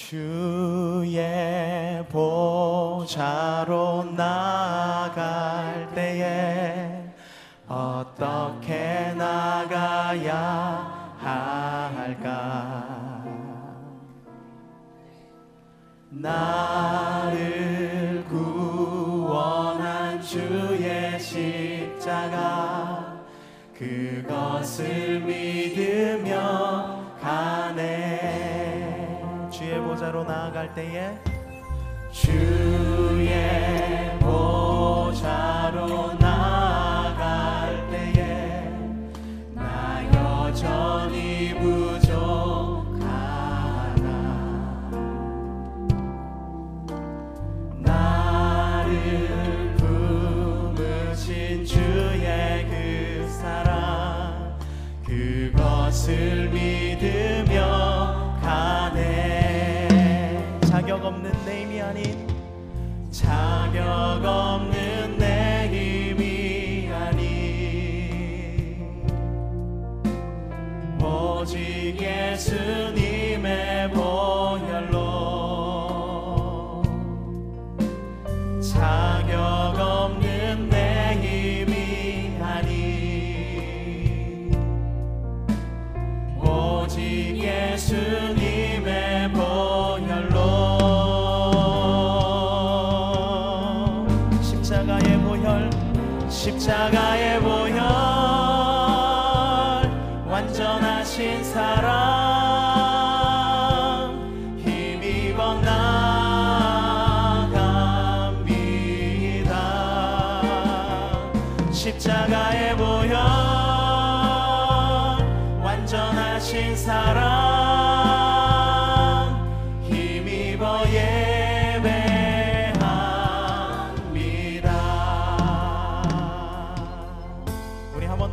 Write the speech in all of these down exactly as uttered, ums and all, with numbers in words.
주의 보좌로 나아갈 때에 어떻게 나가야 할까? 나를 구원한 주의 십자가, 그것을 믿으며 가네. 주의 보좌로 나아갈 때에, 주의 보좌로 나아갈 때에 나 여전히 부족하다. 나를 품으신 주의 그 사랑, 그것을 믿으며 가네. 자격 없는 내 힘이 아닌, 자격 없는 내 힘이 아닌, 오직 예수님의 보혈로. 자격 없는 내 힘이 아닌, 오직 예수님의 보혈로. 십자가의 보혈, 십자가의 보혈, 완전하신 사랑 힘입어 나갑니다. 십자가의 보혈, 완전하신 사랑.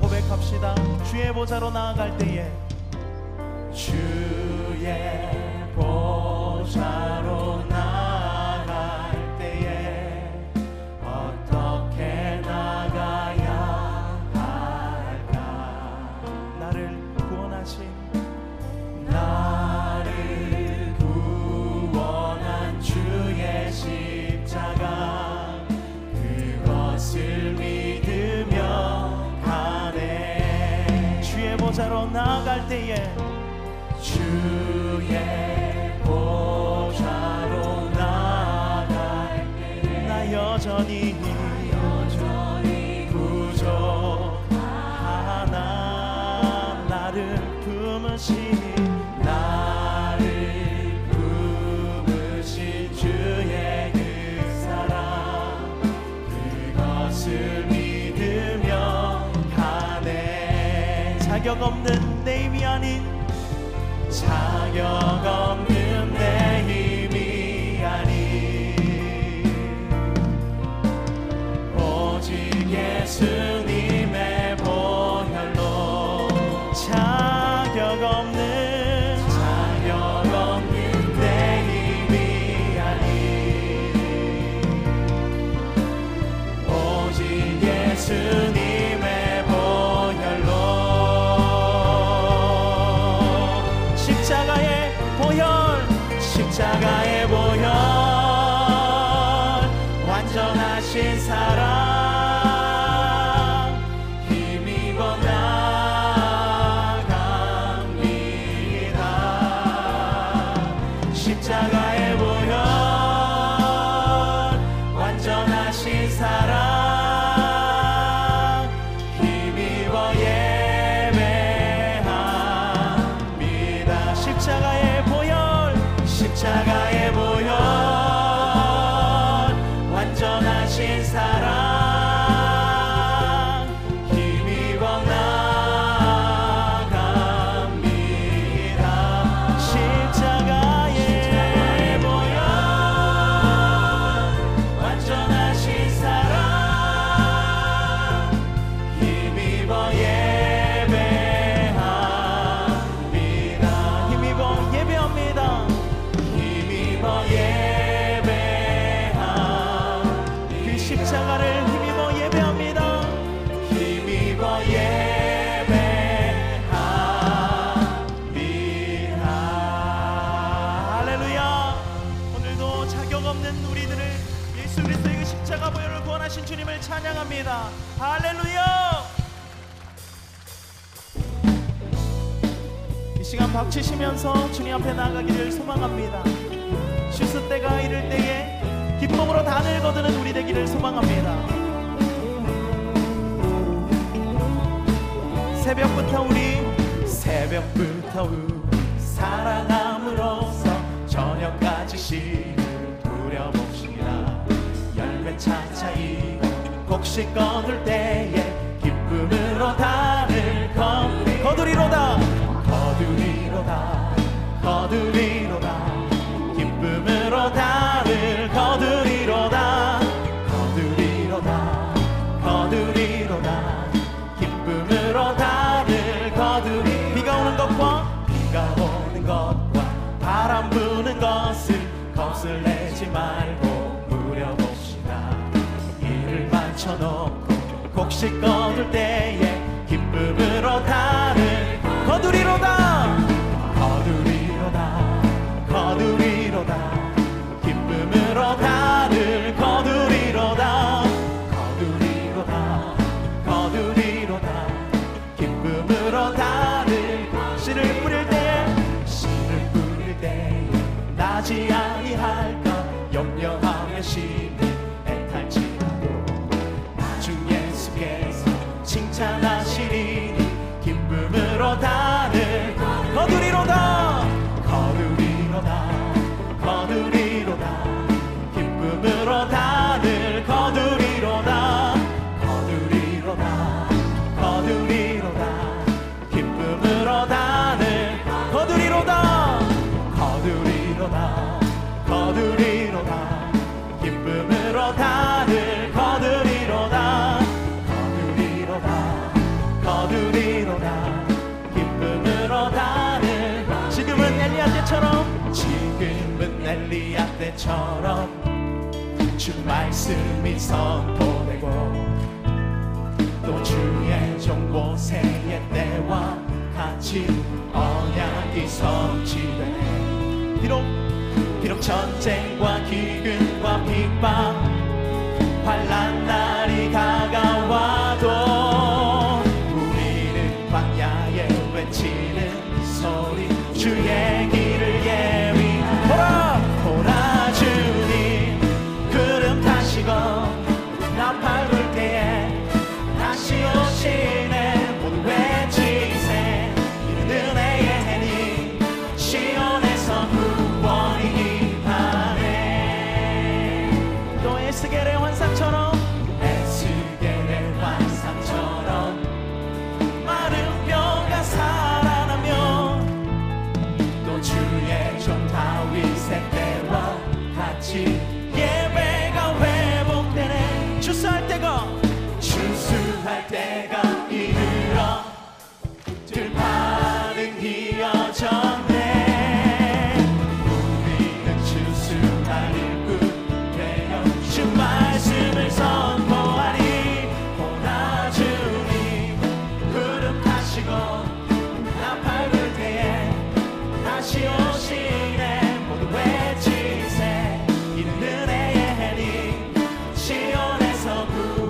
고백합시다. 주의 보좌로 나아갈 때에, 주의 보좌로 나아갈 때에 어떻게 나가야 할까? 나를 구원하신, 나를 구원한 주의 십자가, 그것을 믿으며 가네. 주의 보좌로 나아갈 때에, 주의 보좌로 나아갈 때에 나 여전히 부족하나. 나를 품으시니, 나를 품으신 주의 그 사랑, 그것을 믿으며 가네. 자격 없는 내 힘이 아닌, 자격 없는 내 힘이 아닌, 오직 예수님의 보혈로. 자격 없는, 자격 없는 내 힘이 아닌, 오직 예수님의 보혈로. 십자가의 보혈, 십자가의 보혈, 완전하신 사랑 힘입어 나갑니다. 십자가의 보혈, 완전하신 사랑 힘입어 예배합니다. 십자가의 보혈, 십자가의 보혈, 완전하신 사랑 힘입어 나갑니다. 십자가의 보혈, 완전하신 사랑 힘입어 예배합니다. 힘입어 예배합니다. 힘입어 있는 우리들을 예수 그리스도의 그 십자가 보혈을 구원하신 주님을 찬양합니다. 할렐루야! 이 시간 박치시면서 주님 앞에 나아가기를 소망합니다. 쉴 때가 이를 때에 기쁨으로 단을 거두는 우리 되기를 소망합니다. 새벽부터 우리 새벽부터 우리 사랑함으로써 저녁까지 씨를 뿌려봅시다. 열매 차차이고 곡식 거둘 때에 기쁨으로 단을 거두리 거두리로다 거두리로다 거두리로다 기쁨으로 단을 거두리로다 거두리로다 거두리로다 기쁨으로 달을 거두리. 비가 오는 것과 비가 오는 것과 바람 부는 것을 거슬리지 말고 누려봅시다. 일을 마쳐놓고 곡식 거둘 때에 기쁨으로 달을 거두리로다 거두리로다 거두리로다 기쁨으로 달을 거두리로다 거두리로다 거두리로다 기쁨으로 달을 씨를 뿌릴 때 씨를 뿌릴 때 나지 아니할까 염려하며 심히 애탈지라도 나중 예수께서 칭찬하시리니 기쁨으로 달을 거두리로다 거두리로다 거두리로다 기쁨으로 달을 거두리로다 거두리로다 거두리로다 기쁨으로 단을 거두리로다 거두리로다 거두리로다 기쁨으로 단을 거두리로다 거두리로다 거두리로다 기쁨으로 단을 지금은 엘리야 때처럼 지금은 엘리야 때처럼 주 말씀이 선포되고 또 주의 종고 새의 때와 같이 언약이 성취되네. 비록 비록 전쟁과 기근과 핍박 환난 날이 다가와도 우리는 광야에 외치는 소리 주의 길을 예비하라. 보라 보라 주님 구름 타시고 나팔 불 때에 다시 오시네. 모두 외치세 이는 은혜의 해니 시온에서 구원이 임하네. 또 에스겔의 환상처럼 에스겔의 환상처럼 마른 뼈가 살아나며 또 주의 종 다윗의 때와 같이 예배가 회복되네. 주사할 때가 주수할 때가 이르러 들판은 희어졌네. 우리는 주수할 일꾼 되어 주 말씀을 선포하리. 보라 주님 구름 타시고 나팔 불 때에 다시 오시네. 모두 외치세 이는 은혜의 해니 시온에서 구원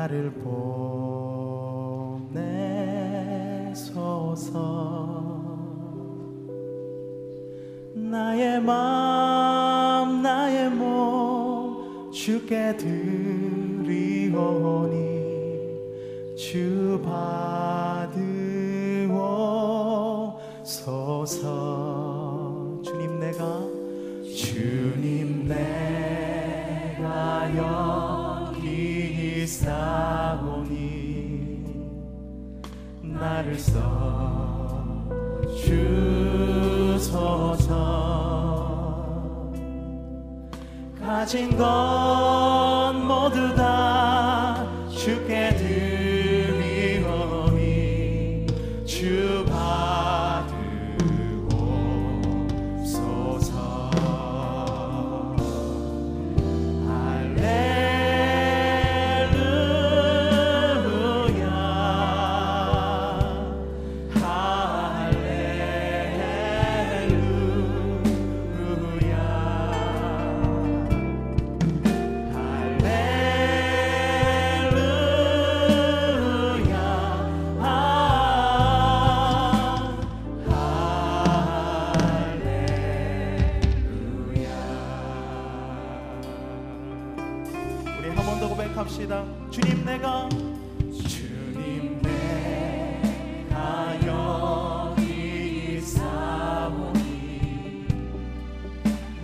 나를 보내소서. 나의 마음 나의 몸 주께 드리오니 주 받으옵소서. 주님 내가 주님 내가 여기 있사오니 나를 써주소서. 가진 건 모두 다 주께 드리오니 주 고백합시다. 주님 내가 주님 내가 여기 있사오니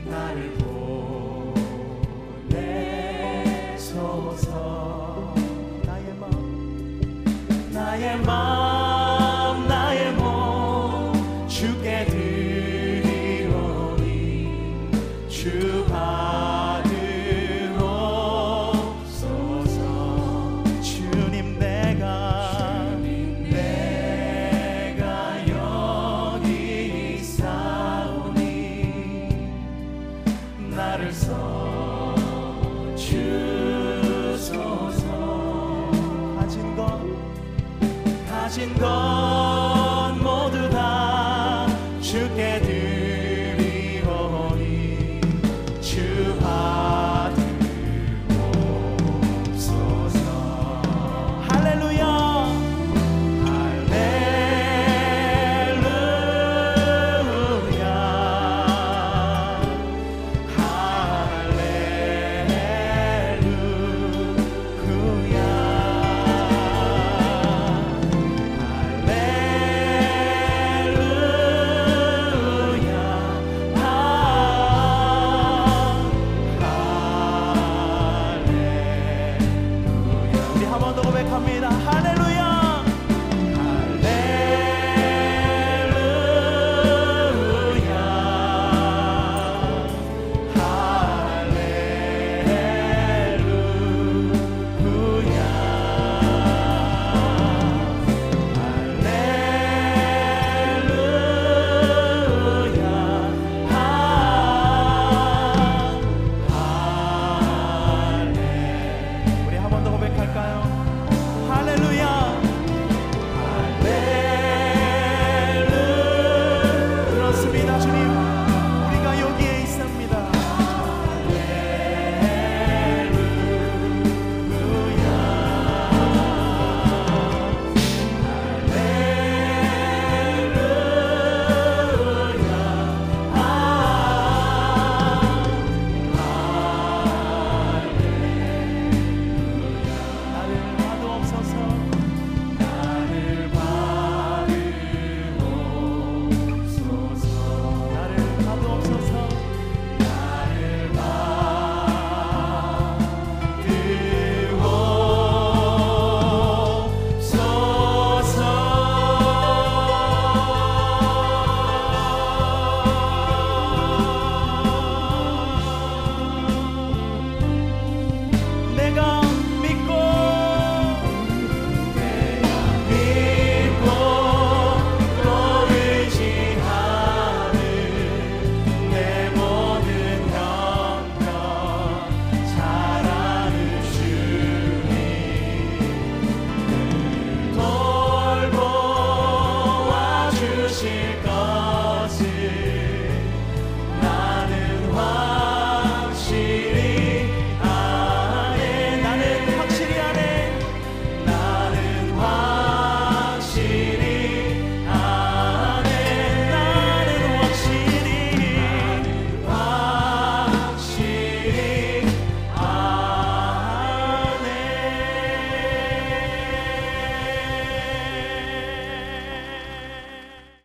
나를 보내소서. 나의 마음 나의 마음 나의 몸 주께 드리오니 주 나를 써주소서. 가진 건 가진 건 모두 다 주께 드리오니 주 받으옵소서. 할렐루야 고백합니다. 할렐루야. Yeah.